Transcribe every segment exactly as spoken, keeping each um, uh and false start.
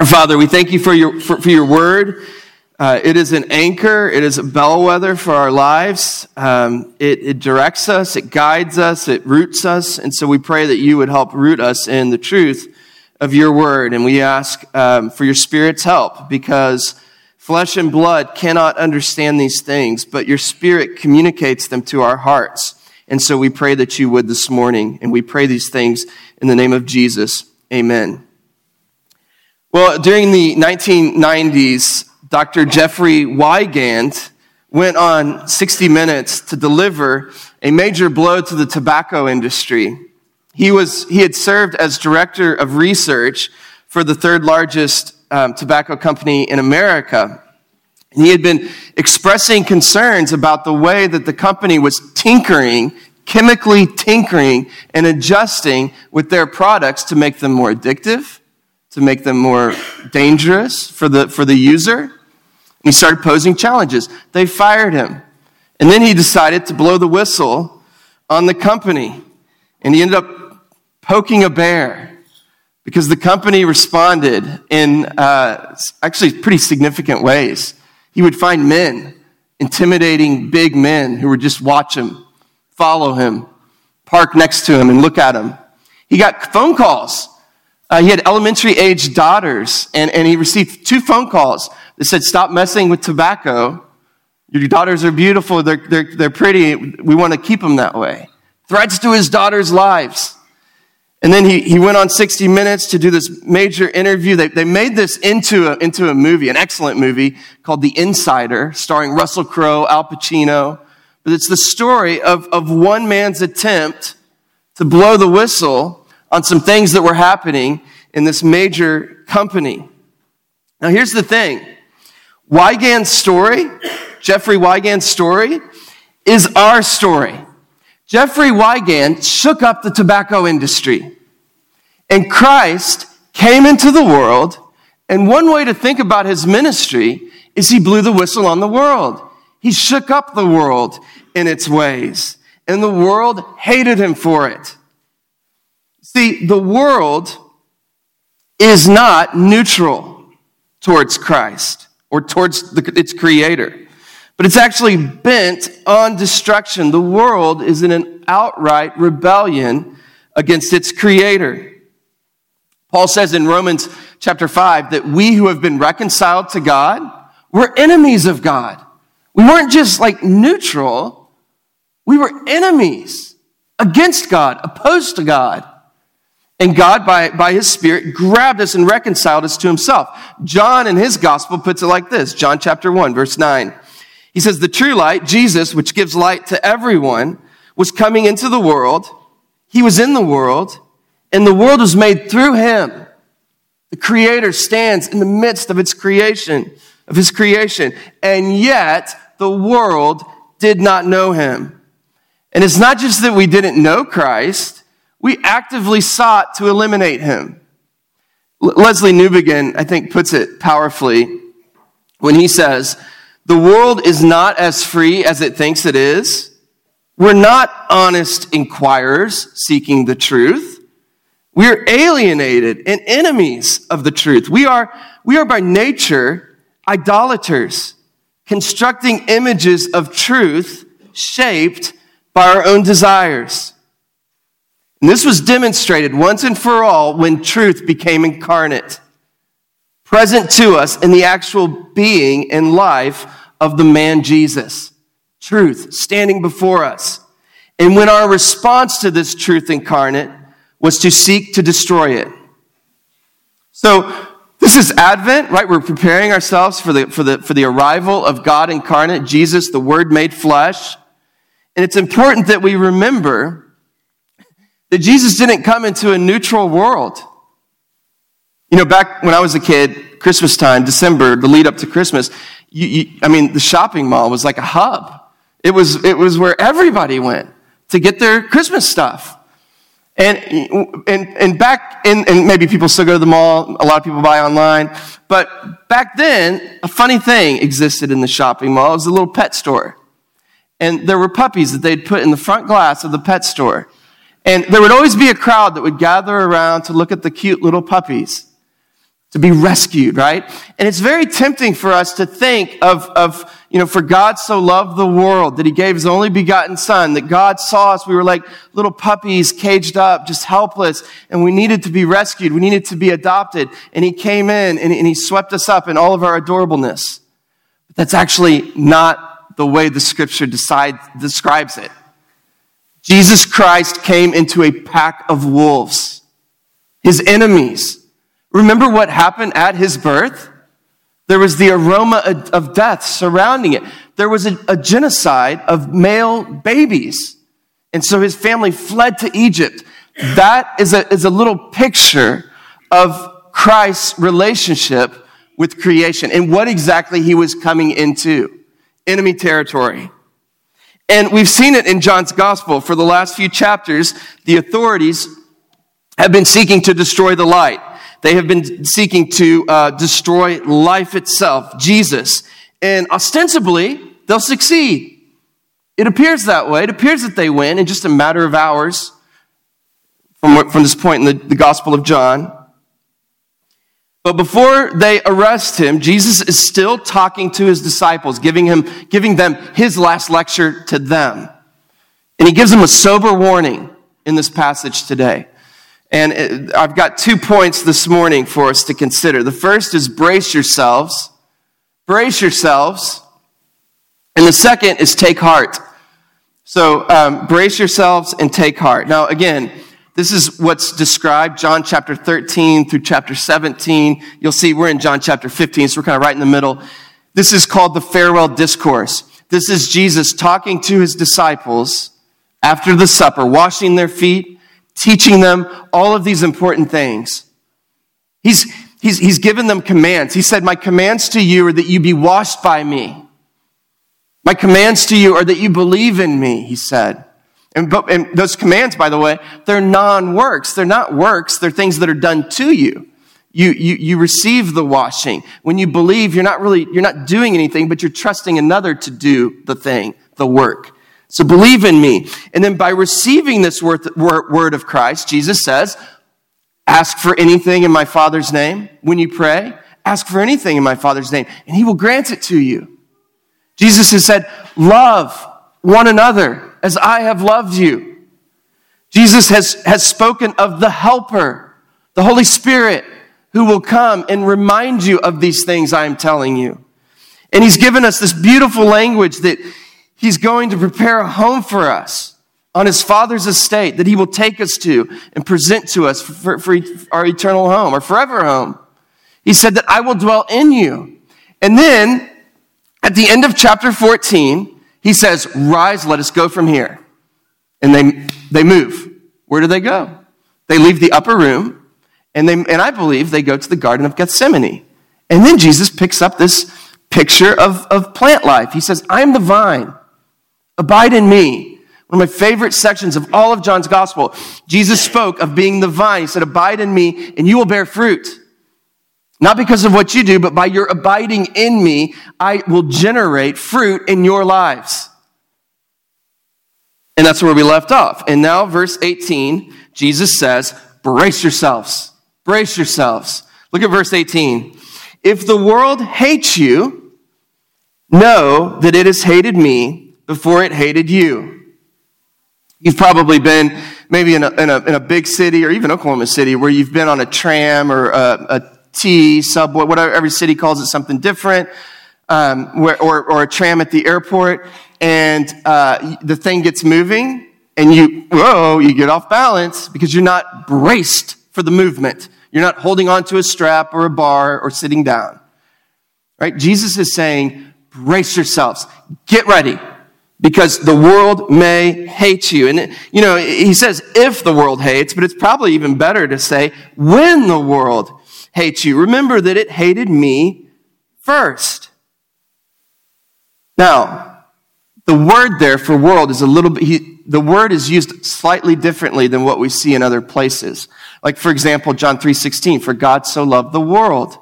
Our Father, we thank you for your for, for your word. Uh, it is an anchor. It is a bellwether for our lives. Um, it, it directs us. It guides us. It roots us. And so we pray that you would help root us in the truth of your word. And we ask um, for your Spirit's help, because flesh and blood cannot understand these things, but your Spirit communicates them to our hearts. And so we pray that you would this morning. And we pray these things in the name of Jesus. Amen. Well, during the nineteen nineties, Doctor Jeffrey Wigand went on sixty minutes to deliver a major blow to the tobacco industry. He was he had served as director of research for the third largest um, tobacco company in America. And he had been expressing concerns about the way that the company was tinkering, chemically tinkering and adjusting with their products to make them more addictive, to make them more dangerous for the for the user. And he started posing challenges. They fired him. And then he decided to blow the whistle on the company. And he ended up poking a bear, because the company responded in uh, actually pretty significant ways. He would find men, intimidating big men, who would just watch him, follow him, park next to him, and look at him. He got phone calls. Uh, he had elementary-aged daughters, and, and he received two phone calls that said, "Stop messing with tobacco. Your daughters are beautiful. They're, they're, they're pretty. We want to keep them that way." Threats to his daughters' lives. And then he, he went on sixty minutes to do this major interview. They, they made this into a, into a movie, an excellent movie called The Insider, starring Russell Crowe, Al Pacino. But it's the story of, of one man's attempt to blow the whistle on some things that were happening in this major company. Now, here's the thing. Wigand's story, Jeffrey Wigand's story, is our story. Jeffrey Wigand shook up the tobacco industry. And Christ came into the world, and one way to think about his ministry is he blew the whistle on the world. He shook up the world in its ways, and the world hated him for it. See, the world is not neutral towards Christ or towards the, its creator, but it's actually bent on destruction. The world is in an outright rebellion against its creator. Paul says in Romans chapter five that we who have been reconciled to God were enemies of God. We weren't just like neutral. We were enemies against God, opposed to God. And God, by, by his Spirit, grabbed us and reconciled us to himself. John in his gospel puts it like this. John chapter one, verse nine. He says, "The true light, Jesus, which gives light to everyone, was coming into the world. He was in the world, and the world was made through him." The Creator stands in the midst of its creation, of his creation. And yet, the world did not know him. And it's not just that we didn't know Christ. We actively sought to eliminate him. L- Leslie Newbigin, I think, puts it powerfully when he says, "The world is not as free as it thinks it is. We're not honest inquirers seeking the truth. We're alienated and enemies of the truth. We are, we are by nature idolaters, constructing images of truth shaped by our own desires." And this was demonstrated once and for all when truth became incarnate, present to us in the actual being and life of the man Jesus. Truth standing before us. And when our response to this truth incarnate was to seek to destroy it. So this is Advent, right? We're preparing ourselves for the, for the, for the arrival of God incarnate, Jesus, the Word made flesh. And it's important that we remember that Jesus didn't come into a neutral world. You know, back when I was a kid, Christmas time, December, the lead up to Christmas, you, you, I mean, the shopping mall was like a hub. It was it was where everybody went to get their Christmas stuff. And and and back in, and maybe people still go to the mall. A lot of people buy online. But back then, a funny thing existed in the shopping mall. It was a little pet store, and there were puppies that they'd put in the front glass of the pet store. And there would always be a crowd that would gather around to look at the cute little puppies. to be rescued, right? And it's very tempting for us to think of, of, you know, for God so loved the world that he gave his only begotten son, that God saw us. We were like little puppies caged up, just helpless, and we needed to be rescued. We needed to be adopted. And he came in and, and he swept us up in all of our adorableness. But that's actually not the way the scripture decides, describes it. Jesus Christ came into a pack of wolves, his enemies. Remember what happened at his birth? There was the aroma of death surrounding it. There was a, a genocide of male babies. And so his family fled to Egypt. That is a, is a little picture of Christ's relationship with creation and what exactly he was coming into. Enemy territory. And we've seen it in John's gospel. For the last few chapters, the authorities have been seeking to destroy the light. They have been seeking to uh, destroy life itself, Jesus. And ostensibly, they'll succeed. It appears that way. It appears that they win in just a matter of hours from, from this point in the, the Gospel of John. But before they arrest him, Jesus is still talking to his disciples, giving him, giving them his last lecture to them. And he gives them a sober warning in this passage today. And I've got two points this morning for us to consider. The first is brace yourselves. Brace yourselves. And the second is take heart. So um, brace yourselves and take heart. Now, again, this is what's described, John chapter thirteen through chapter seventeen. You'll see we're in John chapter fifteen, so we're kind of right in the middle. This is called the farewell discourse. This is Jesus talking to his disciples after the supper, washing their feet, teaching them all of these important things. He's, he's, he's given them commands. He said, my commands to you are that you be washed by me. My commands to you are that you believe in me, he said. And, and those commands, by the way, they're non-works. They're not works. They're things that are done to you. You, you, you receive the washing. When you believe, you're not really, you're not doing anything, but you're trusting another to do the thing, the work. So believe in me. And then by receiving this word of Christ, Jesus says, ask for anything in my Father's name. When you pray, ask for anything in my Father's name, and he will grant it to you. Jesus has said, love one another as I have loved you. Jesus has, has spoken of the helper, the Holy Spirit, who will come and remind you of these things I am telling you. And he's given us this beautiful language that he's going to prepare a home for us on his Father's estate that he will take us to and present to us for, for, for our eternal home, our forever home. He said that I will dwell in you. And then at the end of chapter fourteen, he says, rise, let us go from here. And they, they move. Where do they go? They leave the upper room. And they, and I believe they go to the Garden of Gethsemane. And then Jesus picks up this picture of, of plant life. He says, I am the vine. Abide in me. One of my favorite sections of all of John's gospel. Jesus spoke of being the vine. He said, abide in me and you will bear fruit. Not because of what you do, but by your abiding in me, I will generate fruit in your lives. And that's where we left off. And now verse eighteen, Jesus says, brace yourselves. Brace yourselves. Look at verse eighteen. If the world hates you, know that it has hated me before it hated you. You've probably been maybe in a, in a, in a big city or even Oklahoma City where you've been on a tram or a, a T, subway, whatever, every city calls it something different, um, where, or, or a tram at the airport, and uh, the thing gets moving, and you, whoa, you get off balance because you're not braced for the movement. You're not holding onto a strap or a bar or sitting down. Right? Jesus is saying, brace yourselves. Get ready. Because the world may hate you. And, you know, he says if the world hates, but it's probably even better to say when the world hates you. Remember that it hated me first. Now, the word there for world is a little bit, he, the word is used slightly differently than what we see in other places. Like, for example, John three sixteen, for God so loved the world.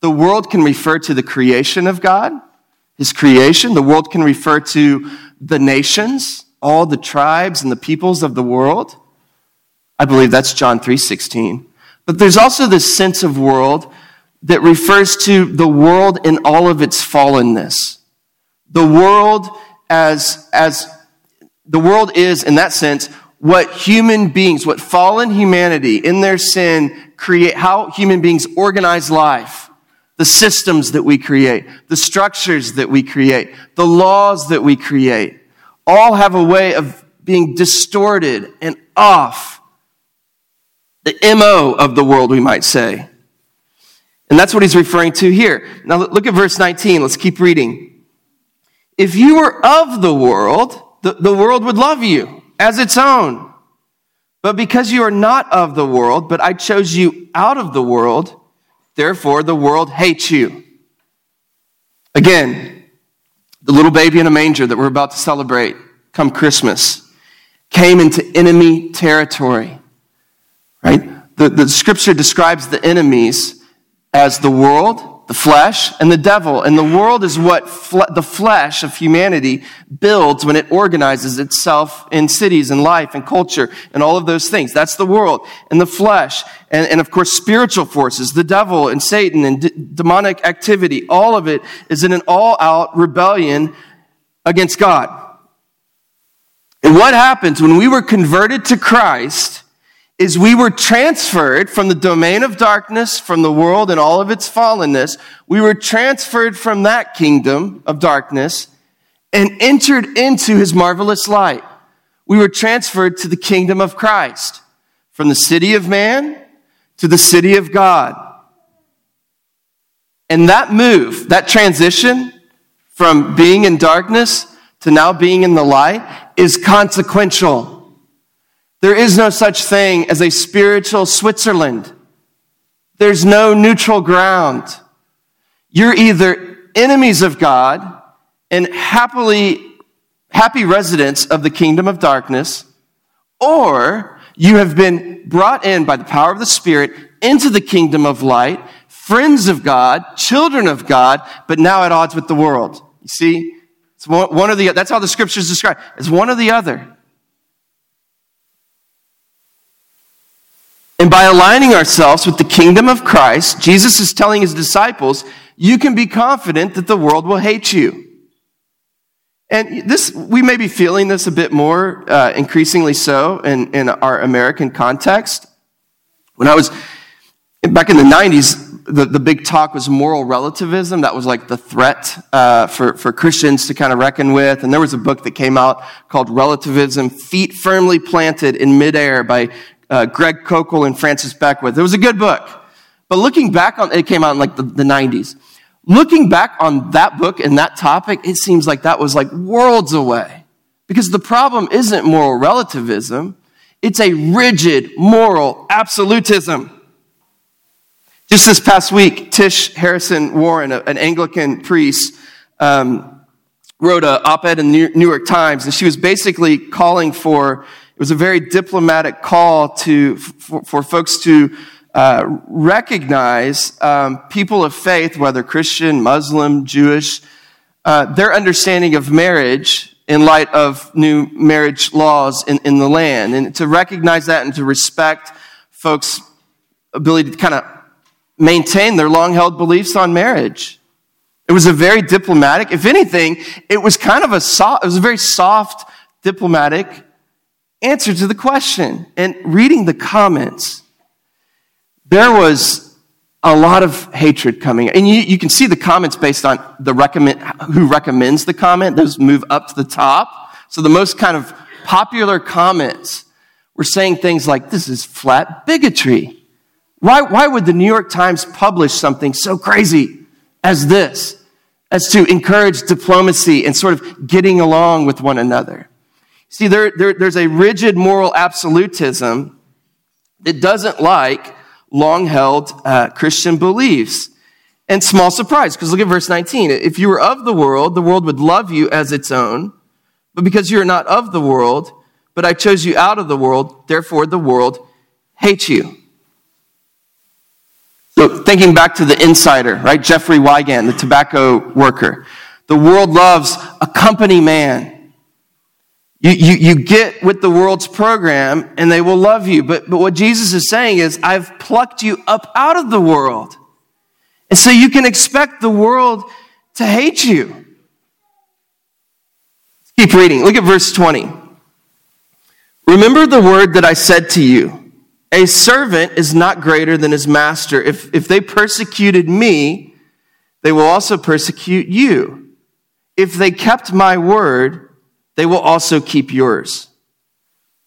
The world can refer to the creation of God, his creation. The world can refer to the nations, all the tribes and the peoples of the world. I believe that's John three sixteen. But there's also this sense of world that refers to the world in all of its fallenness. The world as, as the world is, in that sense, what human beings, what fallen humanity in their sin create, how human beings organize life, the systems that we create, the structures that we create, the laws that we create, all have a way of being distorted and off. The M O of the world, we might say. And that's what he's referring to here. Now look at verse nineteen. Let's keep reading. If you were of the world, the, the world would love you as its own. But because you are not of the world, but I chose you out of the world, therefore the world hates you. Again, the little baby in a manger that we're about to celebrate come Christmas came into enemy territory. Right? The, the scripture describes the enemies as the world, the flesh, and the devil. And the world is what fle- the flesh of humanity builds when it organizes itself in cities and life and culture and all of those things. That's the world and the flesh. And, and of course, spiritual forces, the devil and Satan and d- demonic activity, all of it is in an all-out rebellion against God. And what happens when we were converted to Christ is we were transferred from the domain of darkness, from the world and all of its fallenness. We were transferred from that kingdom of darkness and entered into his marvelous light. We were transferred to the kingdom of Christ, from the city of man to the city of God. And that move, that transition from being in darkness to now being in the light is consequential. There is no such thing as a spiritual Switzerland. There's no neutral ground. You're either enemies of God and happily, happy residents of the kingdom of darkness, or you have been brought in by the power of the Spirit into the kingdom of light, friends of God, children of God, but now at odds with the world. You see, it's one, one or the other. That's how the scriptures describe it. It's one or the other. And by aligning ourselves with the kingdom of Christ, Jesus is telling his disciples, you can be confident that the world will hate you. And this, we may be feeling this a bit more, uh, increasingly so in, in our American context. When I was, back in the nineties, the, the big talk was moral relativism. That was like the threat uh, for, for Christians to kind of reckon with. And there was a book that came out called Relativism, Feet Firmly Planted in Midair by Uh, Greg Kokel and Francis Beckwith. It was a good book. But looking back on, it came out in like the, the nineties. Looking back on that book and that topic, it seems like that was like worlds away. Because the problem isn't moral relativism. It's a rigid moral absolutism. Just this past week, Tish Harrison Warren, a, an Anglican priest, um, wrote an op-ed in the New York Times, and she was basically calling for It was a very diplomatic call to for, for folks to uh, recognize um, people of faith, whether Christian, Muslim, Jewish, uh, their understanding of marriage in light of new marriage laws in, in the land, and to recognize that and to respect folks' ability to kind of maintain their long-held beliefs on marriage. It was a very diplomatic, if anything, it was kind of a soft, it was a very soft diplomatic answer to the question. And reading the comments, there was a lot of hatred coming. And you, you can see the comments based on the recommend who recommends the comment. Those move up to the top. So the most kind of popular comments were saying things like, this is flat bigotry. Why, why would the New York Times publish something so crazy as this, as to encourage diplomacy and sort of getting along with one another? See, there, there, there's a rigid moral absolutism that doesn't like long-held uh, Christian beliefs. And small surprise, because look at verse nineteen. If you were of the world, the world would love you as its own. But because you are not of the world, but I chose you out of the world, therefore the world hates you. So thinking back to The Insider, right? Jeffrey Wigand, the tobacco worker. The world loves a company man. You, you, you get with the world's program and they will love you. But, but what Jesus is saying is, I've plucked you up out of the world And so you can expect the world to hate you. Let's keep reading. Look at verse twenty. Remember the word that I said to you. A servant is not greater than his master. If, if they persecuted me, they will also persecute you. If they kept my word, they will also keep yours.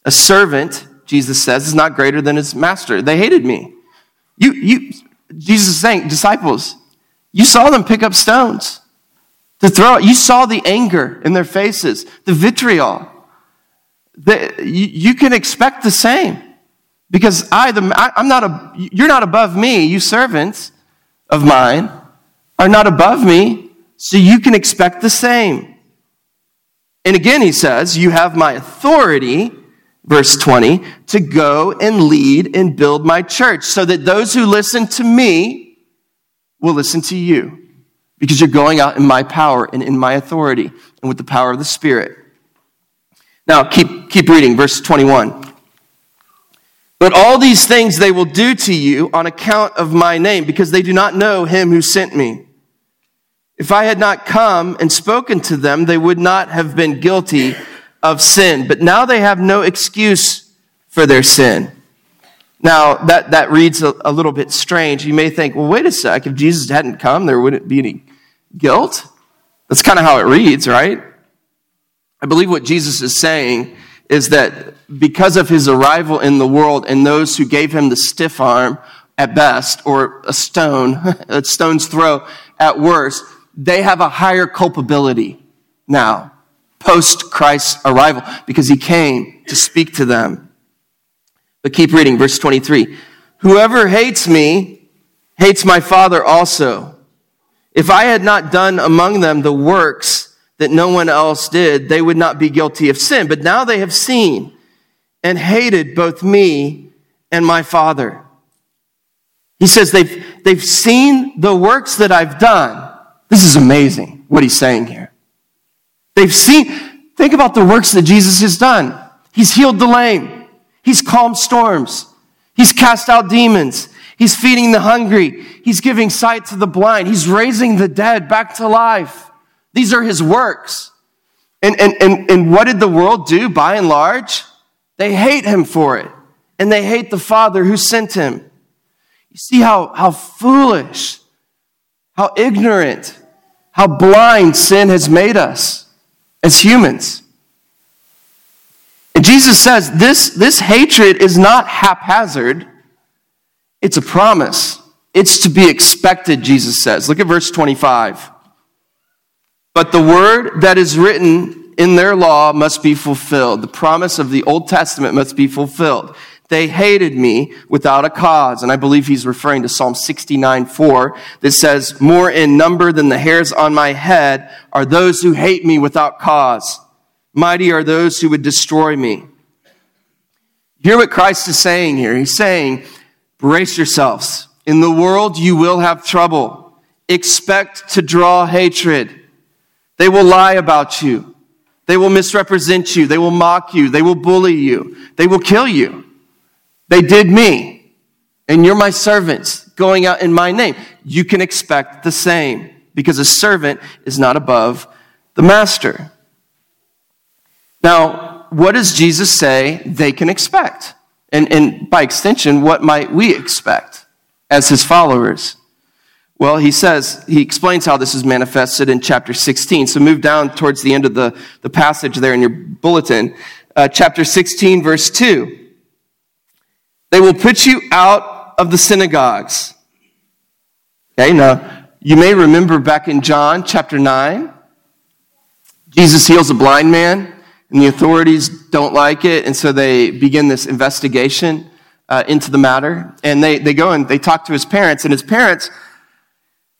A servant, Jesus says, is not greater than his master. They hated me. You, you, Jesus is saying, disciples, you saw them pick up stones to throw it. You saw the anger in their faces, the vitriol. The, you, you can expect the same. Because I, the, I, I'm not a, you're not above me. You servants of mine are not above me, so you can expect the same. And again, he says, you have my authority, verse twenty, to go and lead and build my church so that those who listen to me will listen to you because you're going out in my power and in my authority and with the power of the Spirit. Now, keep, keep reading, verse twenty-one. But all these things they will do to you on account of my name, because they do not know him who sent me. If I had not come and spoken to them, they would not have been guilty of sin. But now they have no excuse for their sin. Now, that, that reads a, a little bit strange. You may think, well, wait a sec. If Jesus hadn't come, there wouldn't be any guilt. That's kind of how it reads, right? I believe what Jesus is saying is that because of his arrival in the world and those who gave him the stiff arm at best, or a stone, a stone's throw at worst, they have a higher culpability now, post-Christ's arrival, because he came to speak to them. But keep reading, verse twenty-three. Whoever hates me hates my Father also. If I had not done among them the works that no one else did, they would not be guilty of sin. But now they have seen and hated both me and my Father. He says they've, they've seen the works that I've done. This is amazing what he's saying here. They've seen, think about the works that Jesus has done. He's healed the lame. He's calmed storms. He's cast out demons. He's feeding the hungry. He's giving sight to the blind. He's raising the dead back to life. These are his works. And, and, and, and what did the world do by and large? They hate him for it. And they hate the Father who sent him. You see how, how foolish, how ignorant, how blind sin has made us as humans. And Jesus says this, this hatred is not haphazard. It's a promise. It's to be expected, Jesus says. Look at verse twenty-five. But the word that is written in their law must be fulfilled. The promise of the Old Testament must be fulfilled. They hated me without a cause. And I believe he's referring to Psalm sixty-nine four that says, more in number than the hairs on my head are those who hate me without cause. Mighty are those who would destroy me. Hear what Christ is saying here. He's saying, brace yourselves. In the world, you will have trouble. Expect to draw hatred. They will lie about you. They will misrepresent you. They will mock you. They will bully you. They will kill you. They did me. And you're my servants going out in my name. You can expect the same because a servant is not above the master. Now, what does Jesus say they can expect? And, and by extension, what might we expect as his followers? Well, he says, he explains how this is manifested in chapter sixteen. So move down towards the end of the, the passage there in your bulletin. Uh, chapter sixteen, verse two. They will put you out of the synagogues. Okay, now, you may remember back in John chapter nine, Jesus heals a blind man, and the authorities don't like it, and so they begin this investigation uh, into the matter. And they, they go and they talk to his parents, and his parents,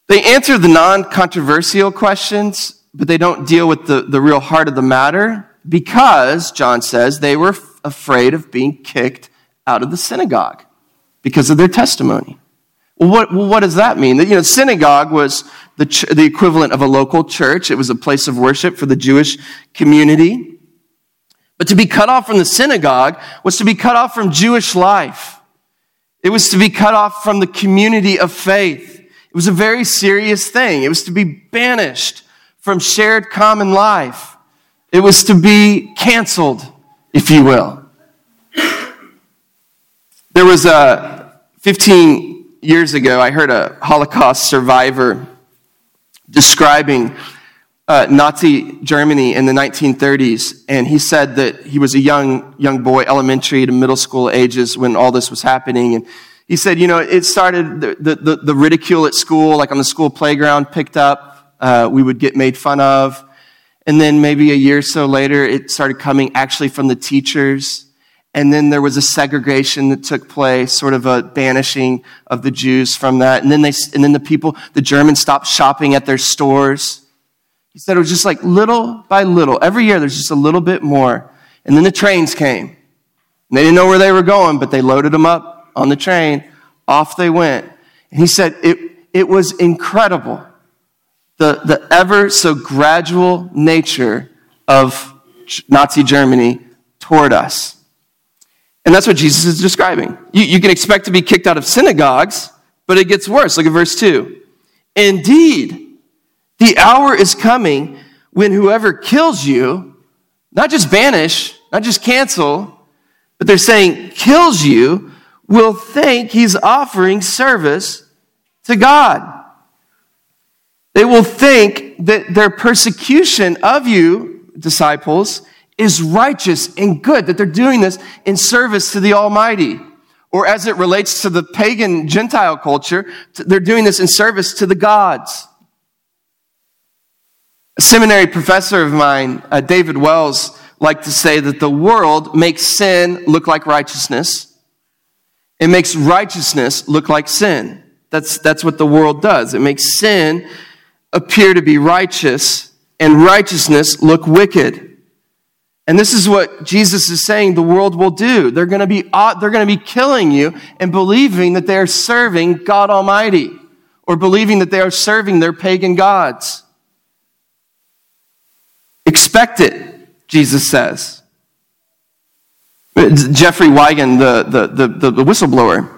they answer the non-controversial questions, but they don't deal with the, the real heart of the matter because, John says, they were f- afraid of being kicked out of the synagogue because of their testimony. Well, what, well, what does that mean? You know, synagogue was the, ch- the equivalent of a local church. It was a place of worship for the Jewish community. But to be cut off from the synagogue was to be cut off from Jewish life. It was to be cut off from the community of faith. It was a very serious thing. It was to be banished from shared common life. It was to be canceled, if you will. There was a, fifteen years ago, I heard a Holocaust survivor describing uh, Nazi Germany in the nineteen thirties, and he said that he was a young young boy, elementary to middle school ages, when all this was happening. And he said, you know, it started, the, the, the ridicule at school, like on the school playground, picked up. Uh, we would get made fun of. And then maybe a year or so later, it started coming actually from the teachers. And then there was a segregation that took place, sort of a banishing of the Jews from that. And then they, and then the people, the Germans stopped shopping at their stores. He said it was just like little by little. Every year, there's just a little bit more. And then the trains came. And they didn't know where they were going, but they loaded them up on the train. Off they went. And he said it, it was incredible, the, the ever so gradual nature of Nazi Germany toward us. And that's what Jesus is describing. You, you can expect to be kicked out of synagogues, but it gets worse. Look at verse two. Indeed, the hour is coming when whoever kills you, not just banish, not just cancel, but they're saying kills you, will think he's offering service to God. They will think that their persecution of you, disciples, is righteous and good, that they're doing this in service to the Almighty. Or as it relates to the pagan Gentile culture, they're doing this in service to the gods. A seminary professor of mine, uh, David Wells, liked to say that the world makes sin look like righteousness. It makes righteousness look like sin. That's, that's what the world does. It makes sin appear to be righteous and righteousness look wicked. And this is what Jesus is saying the world will do. They're going to be they're going to be killing you and believing that they are serving God Almighty, or believing that they are serving their pagan gods. Expect it, Jesus says. Jeffrey Wigand, the, the, the, the whistleblower,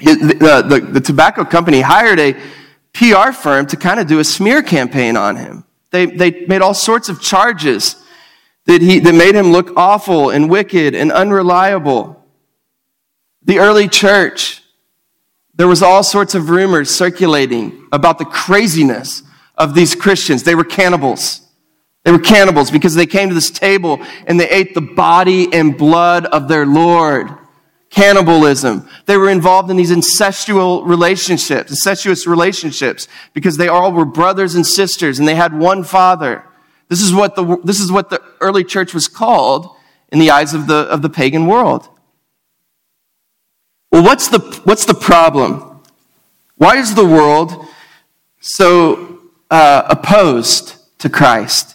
the, the, the tobacco company hired a P R firm to kind of do a smear campaign on him. They, they made all sorts of charges That he that made him look awful and wicked and unreliable. The early church, there was all sorts of rumors circulating about the craziness of these Christians. They were cannibals. They were cannibals because they came to this table and they ate the body and blood of their Lord. Cannibalism. They were involved in these incestual relationships, incestuous relationships, because they all were brothers and sisters and they had one father. This is what the this is what the early church was called in the eyes of the of the pagan world. Well, what's the what's the problem? Why is the world so uh, opposed to Christ?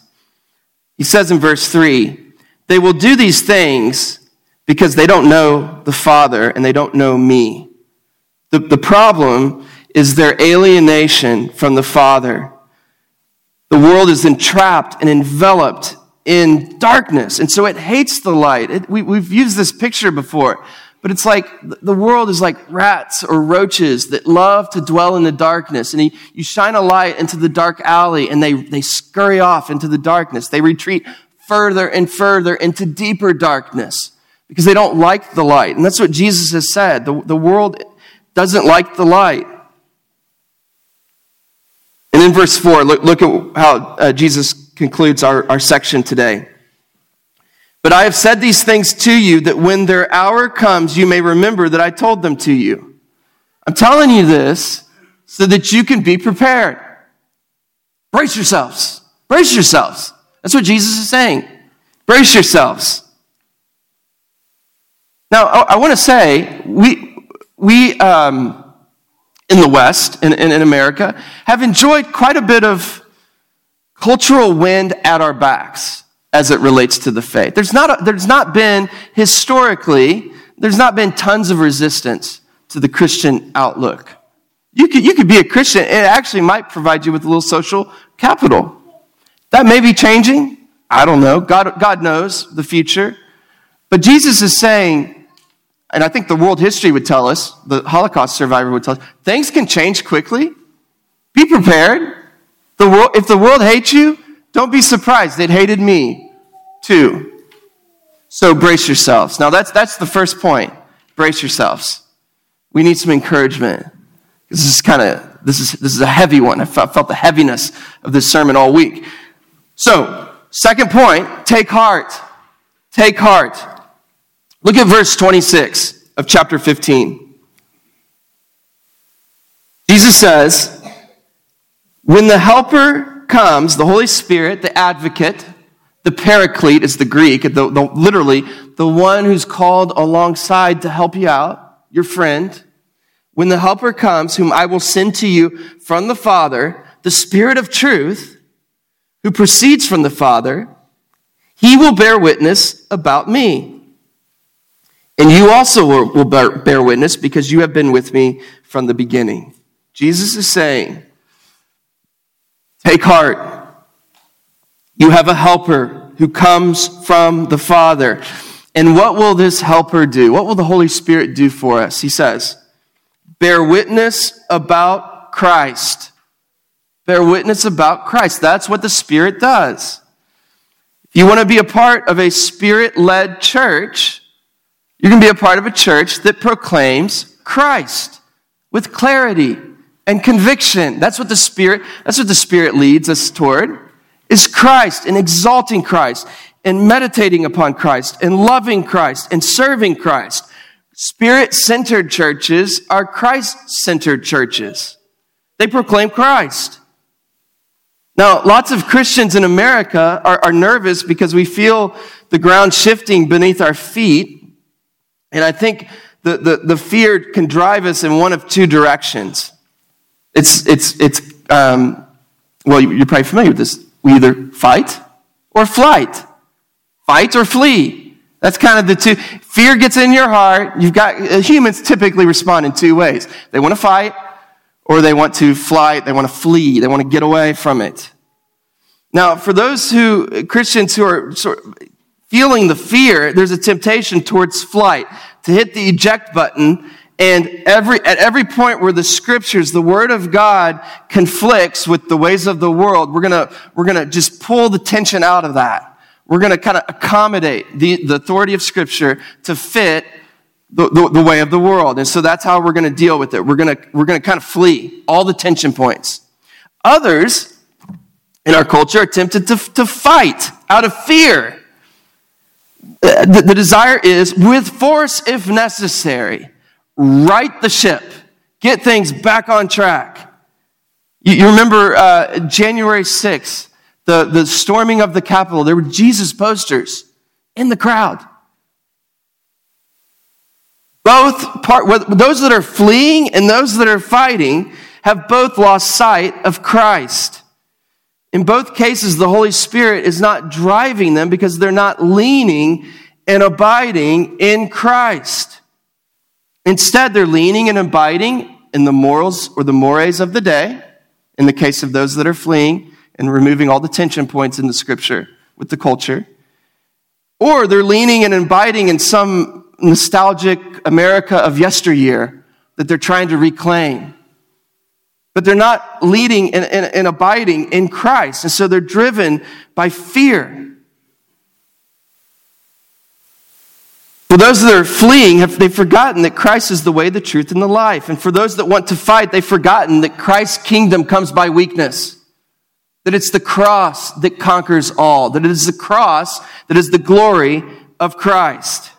He says in verse three, they will do these things because they don't know the Father and they don't know me. The, the problem is their alienation from the Father. The world is entrapped and enveloped in darkness, and so it hates the light. It, we, we've used this picture before, but it's like the world is like rats or roaches that love to dwell in the darkness, and you, you shine a light into the dark alley, and they, they scurry off into the darkness. They retreat further and further into deeper darkness because they don't like the light, and that's what Jesus has said. The, the world doesn't like the light. And in verse four, look, look at how uh, Jesus concludes our, our section today. But I have said these things to you that when their hour comes, you may remember that I told them to you. I'm telling you this so that you can be prepared. Brace yourselves. Brace yourselves. That's what Jesus is saying. Brace yourselves. Now, I, I want to say, we... we um, in the West, in, in, in America, have enjoyed quite a bit of cultural wind at our backs as it relates to the faith. There's not a, there's not been, historically, there's not been tons of resistance to the Christian outlook. You could, you could be a Christian, and it actually might provide you with a little social capital. That may be changing. I don't know. God, God knows the future. But Jesus is saying, and I think the world history would tell us, the Holocaust survivor would tell us, things can change quickly. Be prepared. The world, if the world hates you, don't be surprised. It hated me too. So brace yourselves. Now that's that's the first point. Brace yourselves. We need some encouragement. This is kind of this is this is a heavy one. I felt, felt the heaviness of this sermon all week. So, second point, take heart. Take heart. Look at verse twenty-six of chapter fifteen. Jesus says, when the helper comes, the Holy Spirit, the advocate, the paraclete is the Greek, the, the, literally the one who's called alongside to help you out, your friend. When the helper comes, whom I will send to you from the Father, the Spirit of truth, who proceeds from the Father, he will bear witness about me. And you also will bear witness because you have been with me from the beginning. Jesus is saying, take heart. You have a helper who comes from the Father. And what will this helper do? What will the Holy Spirit do for us? He says, bear witness about Christ. Bear witness about Christ. That's what the Spirit does. If you want to be a part of a Spirit-led church, you can be a part of a church that proclaims Christ with clarity and conviction. That's what the Spirit, that's what the Spirit leads us toward, is Christ and exalting Christ and meditating upon Christ and loving Christ and serving Christ. Spirit-centered churches are Christ-centered churches. They proclaim Christ. Now, lots of Christians in America are, are nervous because we feel the ground shifting beneath our feet. And I think the, the, the fear can drive us in one of two directions. It's, it's, it's. Um, well, you're probably familiar with this. We either fight or flight. Fight or flee. That's kind of the two. Fear gets in your heart. You've got uh, humans typically respond in two ways. They want to fight or they want to fly. They want to flee. They want to get away from it. Now, for those who, Christians who are sort of feeling the fear, there's a temptation towards flight, to hit the eject button, and every at every point where the scriptures, the word of God, conflicts with the ways of the world, we're gonna we're gonna just pull the tension out of that. We're gonna kind of accommodate the, the authority of scripture to fit the, the, the way of the world, and so that's how we're gonna deal with it. We're gonna we're gonna kind of flee all the tension points. Others in our culture are tempted to to fight out of fear. The, the desire is, with force if necessary, right the ship. Get things back on track. You, you remember uh, January sixth, the, the storming of the Capitol. There were Jesus posters in the crowd. Both part, those that are fleeing and those that are fighting have both lost sight of Christ. In both cases, the Holy Spirit is not driving them because they're not leaning and abiding in Christ. Instead, they're leaning and abiding in the morals or the mores of the day, in the case of those that are fleeing and removing all the tension points in the scripture with the culture. Or they're leaning and abiding in some nostalgic America of yesteryear that they're trying to reclaim. But they're not leading and, and, and abiding in Christ. And so they're driven by fear. For those that are fleeing, have, they've forgotten that Christ is the way, the truth, and the life. And for those that want to fight, they've forgotten that Christ's kingdom comes by weakness. That it's the cross that conquers all. That it is the cross that is the glory of Christ.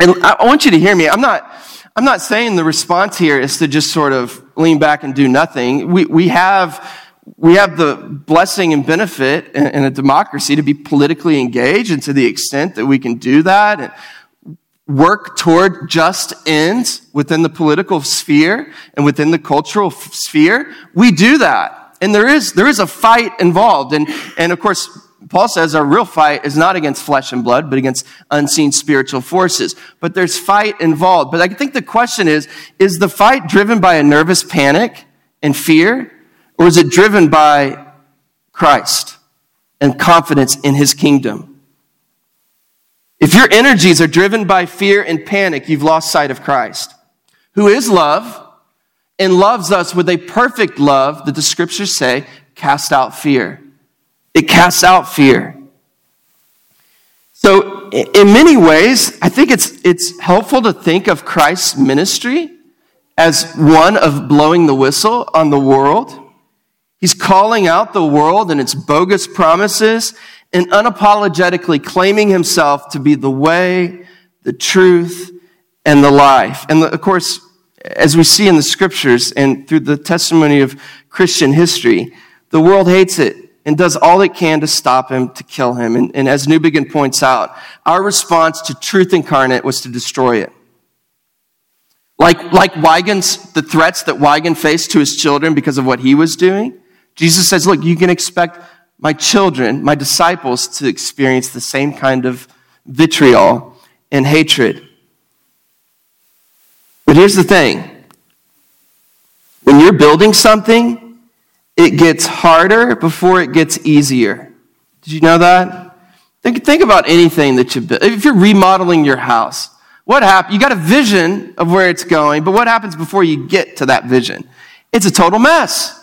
And I, I want you to hear me. I'm not... I'm not saying the response here is to just sort of lean back and do nothing. We we have we have the blessing and benefit in, in a democracy to be politically engaged, and to the extent that we can do that and work toward just ends within the political sphere and within the cultural sphere, we do that. And there is there is a fight involved. And and of course, Paul says our real fight is not against flesh and blood, but against unseen spiritual forces. But there's fight involved. But I think the question is, is the fight driven by a nervous panic and fear? Or is it driven by Christ and confidence in his kingdom? If your energies are driven by fear and panic, you've lost sight of Christ, who is love and loves us with a perfect love that the scriptures say casts out fear. It casts out fear. So in many ways, I think it's it's helpful to think of Christ's ministry as one of blowing the whistle on the world. He's calling out the world and its bogus promises and unapologetically claiming himself to be the way, the truth, and the life. And of course, as we see in the scriptures and through the testimony of Christian history, the world hates it and does all it can to stop him, to kill him. And, and as Newbigin points out, our response to truth incarnate was to destroy it. Like, like Wigand's, the threats that Wigand faced to his children because of what he was doing, Jesus says, look, you can expect my children, my disciples, to experience the same kind of vitriol and hatred. But here's the thing. When you're building something, it gets harder before it gets easier. Did you know that? Think, think about anything that you build. If you're remodeling your house, what happens? You got a vision of where it's going, but what happens before you get to that vision? It's a total mess.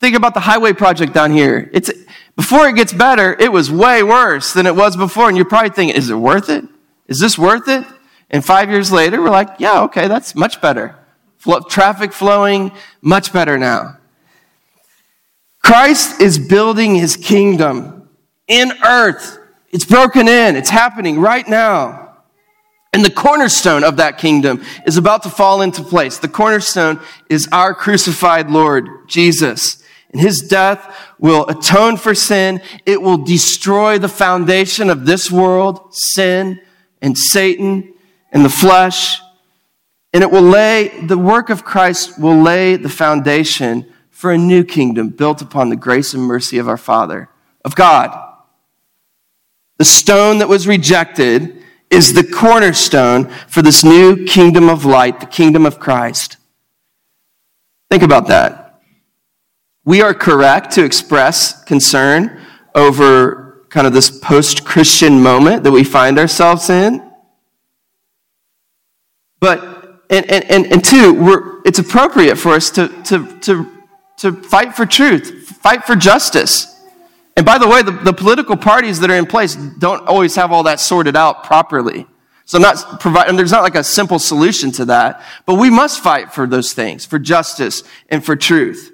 Think about the highway project down here. It's before it gets better, it was way worse than it was before, and you're probably thinking, is it worth it? Is this worth it? And five years later, we're like, yeah, okay, that's much better. Flo- traffic flowing, much better now. Christ is building his kingdom in earth. It's broken in. It's happening right now. And the cornerstone of that kingdom is about to fall into place. The cornerstone is our crucified Lord, Jesus. And his death will atone for sin. It will destroy the foundation of this world, sin and Satan and the flesh. And it will lay, the work of Christ will lay the foundation for a new kingdom built upon the grace and mercy of our Father, of God. The stone that was rejected is the cornerstone for this new kingdom of light, the kingdom of Christ. Think about that. We are correct to express concern over kind of this post-Christian moment that we find ourselves in. But, and, and, and, and two, we're, it's appropriate for us to, to, to, to fight for truth, fight for justice. And by the way, the, the political parties that are in place don't always have all that sorted out properly. So not provide, and there's not like a simple solution to that, but we must fight for those things, for justice and for truth.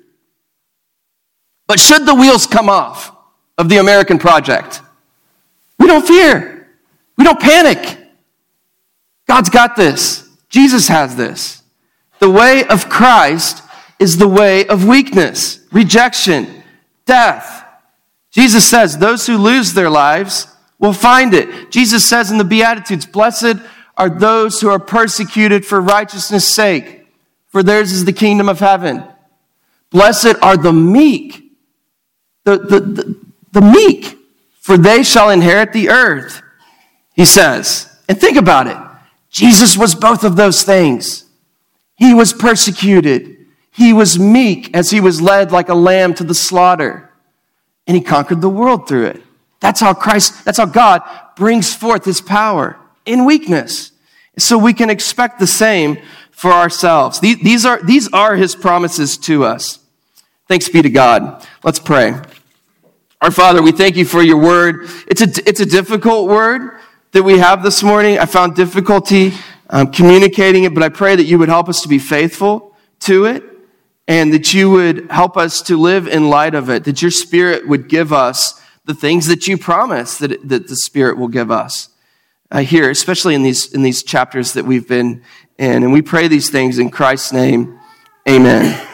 But should the wheels come off of the American project, we don't fear. We don't panic. God's got this. Jesus has this. The way of Christ is the way of weakness, rejection, death. Jesus says, those who lose their lives will find it. Jesus says in the Beatitudes, blessed are those who are persecuted for righteousness' sake, for theirs is the kingdom of heaven. Blessed are the meek, the, the, the, the meek, for they shall inherit the earth, he says. And think about it. Jesus was both of those things. He was persecuted. He was meek as he was led like a lamb to the slaughter. And he conquered the world through it. That's how Christ, that's how God brings forth his power in weakness. So we can expect the same for ourselves. These are, these are his promises to us. Thanks be to God. Let's pray. Our Father, we thank you for your word. It's a, it's a difficult word that we have this morning. I found difficulty um, communicating it, but I pray that you would help us to be faithful to it. And that you would help us to live in light of it, that your Spirit would give us the things that you promise that, it, that the Spirit will give us uh, here, especially in these in these chapters that we've been in. And we pray these things in Christ's name. Amen.